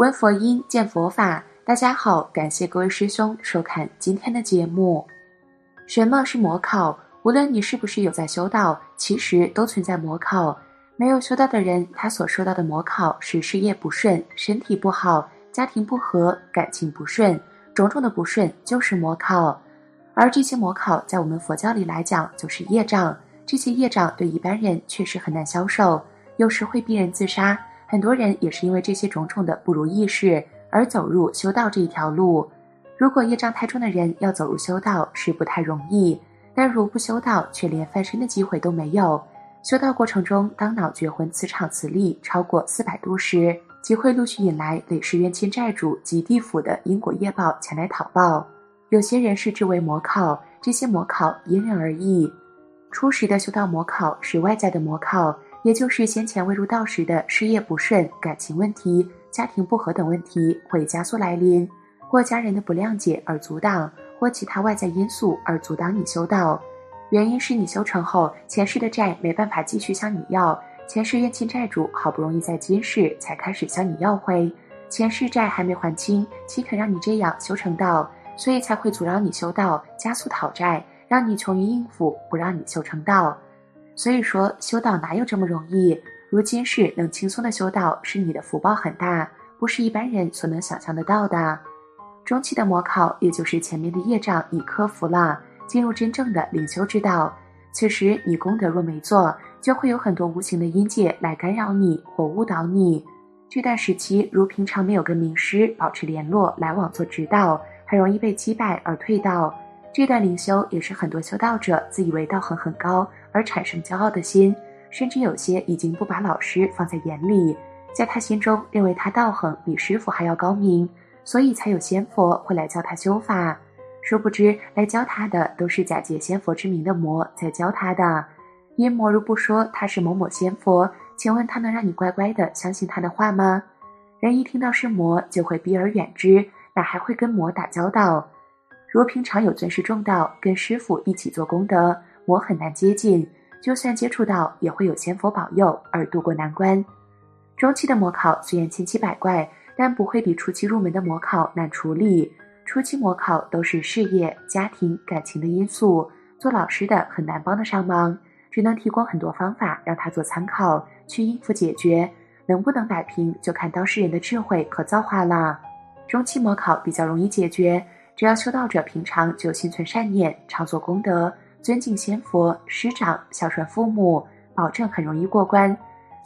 闻佛音，见佛法。大家好，感谢各位师兄收看今天的节目。什么是魔考？无论你是不是有在修道，其实都存在魔考。没有修道的人，他所受到的魔考是事业不顺、身体不好、家庭不和、感情不顺，种种的不顺就是魔考。而这些魔考在我们佛教里来讲就是业障，这些业障对一般人确实很难消受，有时会逼人自杀，很多人也是因为这些种种的不如意事而走入修道这一条路。如果业障太重的人要走入修道是不太容易，但如不修道却连翻身的机会都没有。修道过程中，当脑觉魂磁场磁力超过400度时，即会陆续引来累世冤亲债主及地府的因果业报前来讨报。有些人视之为魔考，这些魔考因人而异。初时的修道魔考是外在的魔考，也就是先前未入道时的事业不顺、感情问题、家庭不和等问题会加速来临，或家人的不谅解而阻挡，或其他外在因素而阻挡你修道。原因是你修成后，前世的债没办法继续向你要，前世冤亲债主好不容易在今世才开始向你要回，前世债还没还清，岂肯让你这样修成道，所以才会阻挠你修道，加速讨债，让你穷于应付，不让你修成道。所以说修道哪有这么容易，如今世能轻松的修道是你的福报很大，不是一般人所能想象得到的。中期的魔考也就是前面的业障已克服了，进入真正的灵修之道，此时你功德若没做，就会有很多无形的阴界来干扰你或误导你。这段时期如平常没有跟名师保持联络来往做指导，很容易被击败而退道。这段灵修也是很多修道者自以为道行很高而产生骄傲的心，甚至有些已经不把老师放在眼里，在他心中认为他道行比师父还要高明，所以才有仙佛会来教他修法。殊不知来教他的都是假借仙佛之名的魔在教他的。因魔如不说他是某某仙佛，请问他能让你乖乖的相信他的话吗？人一听到是魔就会避而远之，哪还会跟魔打交道。如平常有尊师重道，跟师父一起做功德，魔很难接近，就算接触到也会有仙佛保佑而度过难关。中期的魔考虽然千奇百怪，但不会比初期入门的魔考难处理。初期魔考都是事业、家庭、感情的因素，做老师的很难帮得上忙，只能提供很多方法让他做参考去应付解决，能不能摆平就看当事人的智慧和造化了。中期魔考比较容易解决，只要修道者平常就心存善念，常做功德，尊敬仙佛师长，孝顺父母，保证很容易过关。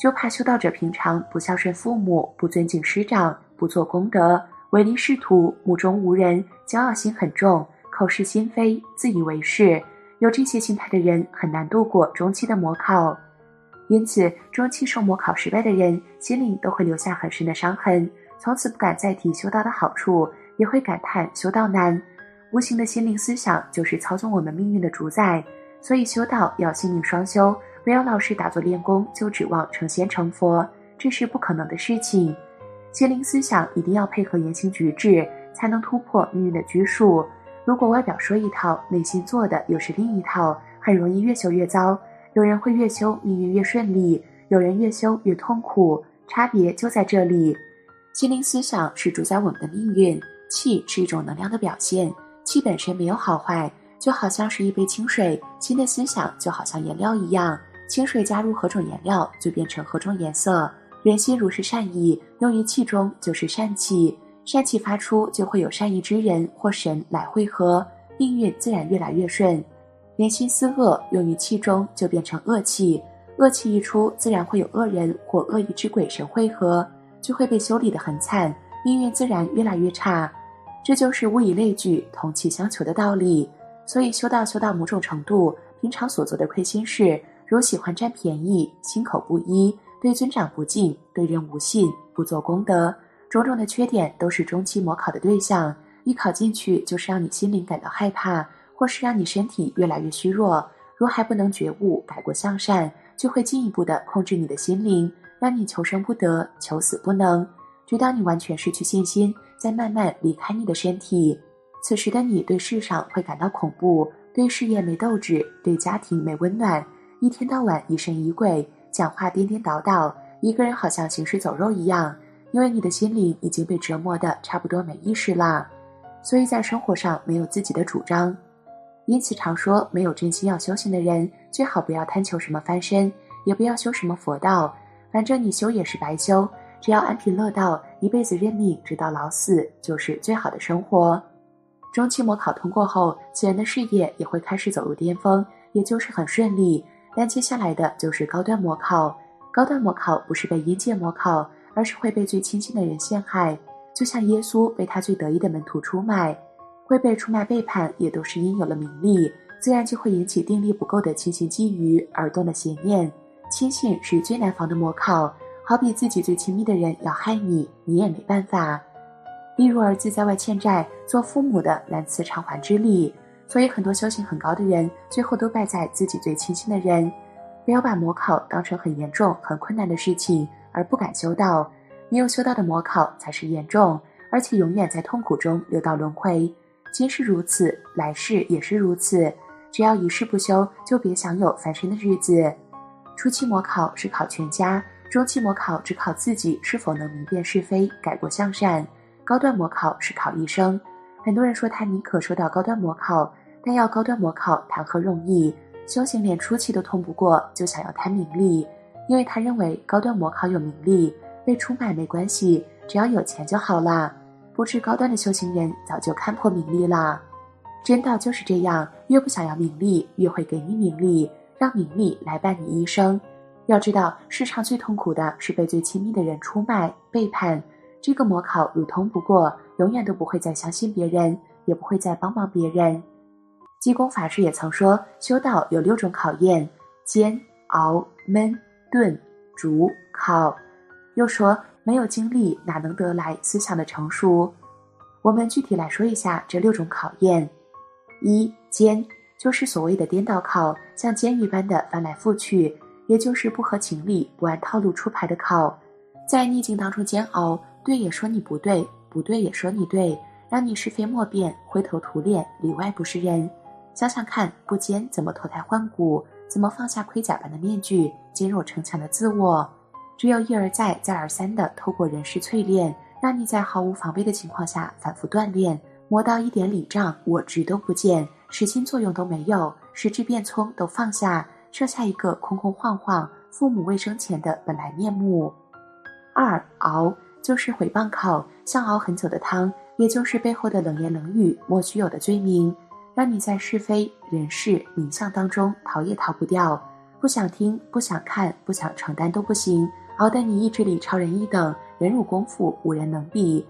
就怕修道者平常不孝顺父母，不尊敬师长，不做功德，唯利是图，目中无人，骄傲心很重，口是心非，自以为是，有这些心态的人很难度过中期的魔考。因此中期受魔考失败的人，心灵都会留下很深的伤痕，从此不敢再提修道的好处，也会感叹修道难。无形的心灵思想就是操纵我们命运的主宰，所以修道要心灵双修，不要老是打坐练功就指望成仙成佛，这是不可能的事情。心灵思想一定要配合言行举止，才能突破命运的拘束。如果外表说一套，内心做的又是另一套，很容易越修越糟。有人会越修命运越顺利，有人越修越痛苦，差别就在这里。心灵思想是主宰我们的命运，气是一种能量的表现，气本身没有好坏，就好像是一杯清水，新的思想就好像颜料一样，清水加入何种颜料就变成何种颜色。人心如是善意，用于气中就是善气，善气发出就会有善意之人或神来汇合，命运自然越来越顺。人心思恶，用于气中就变成恶气，恶气一出自然会有恶人或恶意之鬼神汇合，就会被修理得很惨，命运自然越来越差。这就是物以类聚，同气相求的道理。所以修到某种程度，平常所做的亏心事，如喜欢占便宜，心口不一，对尊长不敬，对人无信，不做功德，种种的缺点都是中期魔考的对象，一考进去就是让你心灵感到害怕，或是让你身体越来越虚弱。如还不能觉悟改过向善，就会进一步的控制你的心灵，让你求生不得，求死不能，直到你完全失去信心，再慢慢离开你的身体。此时的你对世上会感到恐怖，对事业没斗志，对家庭没温暖，一天到晚疑神疑鬼，讲话颠颠倒倒，一个人好像行尸走肉一样，因为你的心灵已经被折磨得差不多没意识啦，所以在生活上没有自己的主张。因此常说，没有真心要修行的人，最好不要贪求什么翻身，也不要修什么佛道，反正你修也是白修，只要安贫乐道，一辈子认命直到老死，就是最好的生活。中期模考通过后，此人的事业也会开始走入巅峰，也就是很顺利。但接下来的就是高端模考，高端模考不是被阴界模考，而是会被最亲近的人陷害，就像耶稣被他最得意的门徒出卖，会被出卖背叛，也都是因有了名利，自然就会引起定力不够的轻信觊觎而动的邪念。轻信是最难防的模考，好比自己最亲密的人要害你，你也没办法。例如儿子在外欠债，做父母的难辞偿还之力，所以很多修行很高的人，最后都败在自己最亲近的人。不要把模考当成很严重很困难的事情而不敢修道，没有修道的模考才是严重，而且永远在痛苦中六道轮回。今世如此，来世也是如此，只要一世不修，就别享有翻身的日子。初期模考是考全家，中期模考只考自己是否能明辨是非，改过向善，高端模考是考一生。很多人说他宁可收到高端模考，但要高端模考谈何容易，修行连初期都通不过，就想要贪名利。因为他认为高端模考有名利，被出卖没关系，只要有钱就好啦。不知高端的修行人早就看破名利啦。真道就是这样，越不想要名利，越会给你名利，让名利来伴你一生。要知道，世上最痛苦的是被最亲密的人出卖、背叛。这个模考如通不过，永远都不会再相信别人，也不会再帮忙别人。济公法师也曾说，修道有6种考验：煎、熬、焖、炖、煮、烤。又说，没有经历，哪能得来思想的成熟？我们具体来说一下这6种考验。一、煎，就是所谓的颠倒考，像监狱般的翻来覆去，也就是不合情理、不按套路出牌的考，在逆境当中煎熬，对也说你不对，不对也说你对，让你是非莫辨，灰头土脸，里外不是人。想想看，不煎怎么脱胎换骨，怎么放下盔甲般的面具，坚若城墙的自我？只有一而再、再而三的透过人事淬炼，让你在毫无防备的情况下反复锻炼，磨到一点理障、我执都不见，实心作用都没有，时智变聪都放下，剩下一个空空晃晃、父母未生前的本来面目。2、熬，就是回棒考，像熬很久的汤，也就是背后的冷言冷语、莫须有的罪名，让你在是非、人事、名相当中逃也逃不掉，不想听、不想看、不想承担都不行，熬得你意志力超人一等，忍辱功夫无人能比。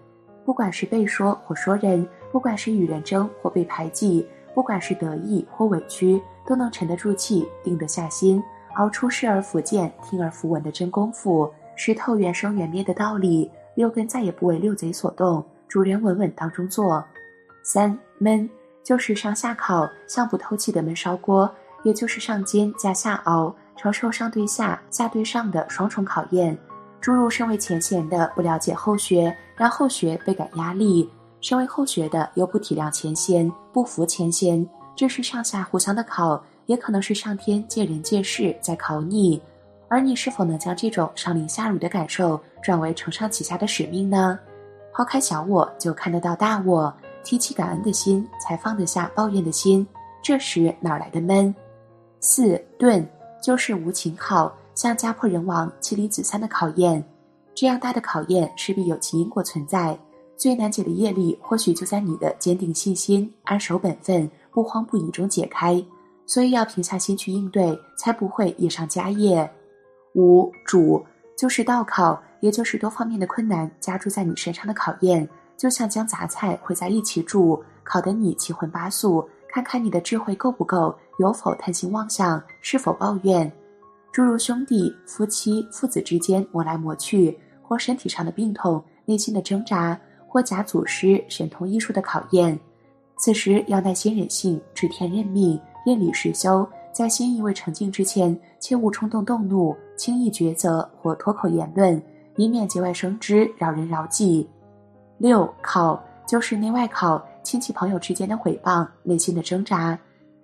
不管是被说或说人，不管是与人争或被排挤，不管是得意或委屈，都能沉得住气，定得下心，熬出视而弗见、听而弗闻的真功夫，识透缘生缘灭的道理，六根再也不为六贼所动，主人稳稳当中坐。3、焖，就是上下烤，像不透气的焖烧锅，也就是上煎加下熬，承受上对下、下对上的双重考验。诸如身为前贤的不了解后学，让后学倍感压力；身为后学的又不体谅前贤，不服前贤。这是上下互相的考，也可能是上天借人借事在考你，而你是否能将这种上凌下辱的感受转为承上启下的使命呢？抛开小我，就看得到大我，提起感恩的心，才放得下抱怨的心，这时哪来的闷？4、钝，就是无情考，像家破人亡、妻离子散的考验。这样大的考验势必有其因果存在，最难解的业力或许就在你的坚定信心、安守本分、不慌不疑中解开，所以要平下心去应对，才不会夜上加夜。5、煮，就是倒考，也就是多方面的困难加注在你身上的考验，就像将杂菜烩在一起煮，考得你七荤八素，看看你的智慧够不够，有否贪心妄想，是否抱怨。诸如兄弟、夫妻、父子之间磨来磨去，或身体上的病痛、内心的挣扎，或假祖师、神通医术的考验。此时要耐心忍性，知天认命，认理实修，在心意未澄净之前，切勿冲动动怒，轻易抉择或脱口言论，以免节外生枝，扰人扰己。6、考，就是内外考，亲戚朋友之间的毁谤，内心的挣扎。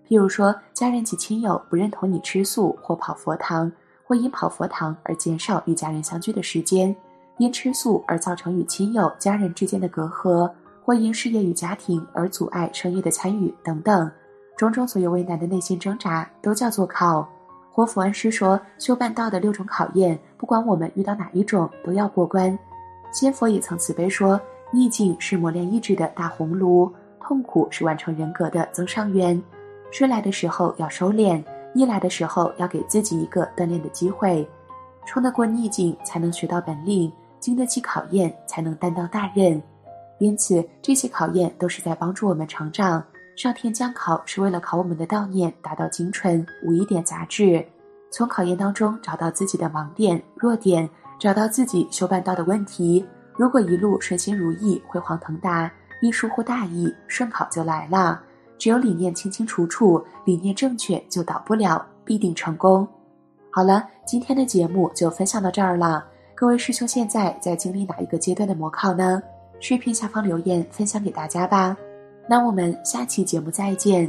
譬如说，家人及亲友不认同你吃素或跑佛堂，或因跑佛堂而减少与家人相聚的时间，因吃素而造成与亲友、家人之间的隔阂，或因事业与家庭而阻碍生意的参与等等，种种所有为难的内心挣扎都叫做考。活佛安师说，修办道的6种考验，不管我们遇到哪一种都要过关。仙佛也曾慈悲说，逆境是磨练意志的大红炉，痛苦是完成人格的增上缘。衰来的时候要收敛，逆来的时候要给自己一个锻炼的机会。冲得过逆境才能学到本领，经得起考验才能担当大任。因此这些考验都是在帮助我们成长，上天将考是为了考我们的道念达到精纯，无一点杂质，从考验当中找到自己的盲点弱点，找到自己修办道的问题。如果一路顺心如意，辉煌腾达，一疏忽大意，顺考就来了。只有理念清清楚楚，理念正确就倒不了，必定成功。好了，今天的节目就分享到这儿了。各位师兄现在在经历哪一个阶段的模考呢？视频下方留言分享给大家吧。那我们下期节目再见。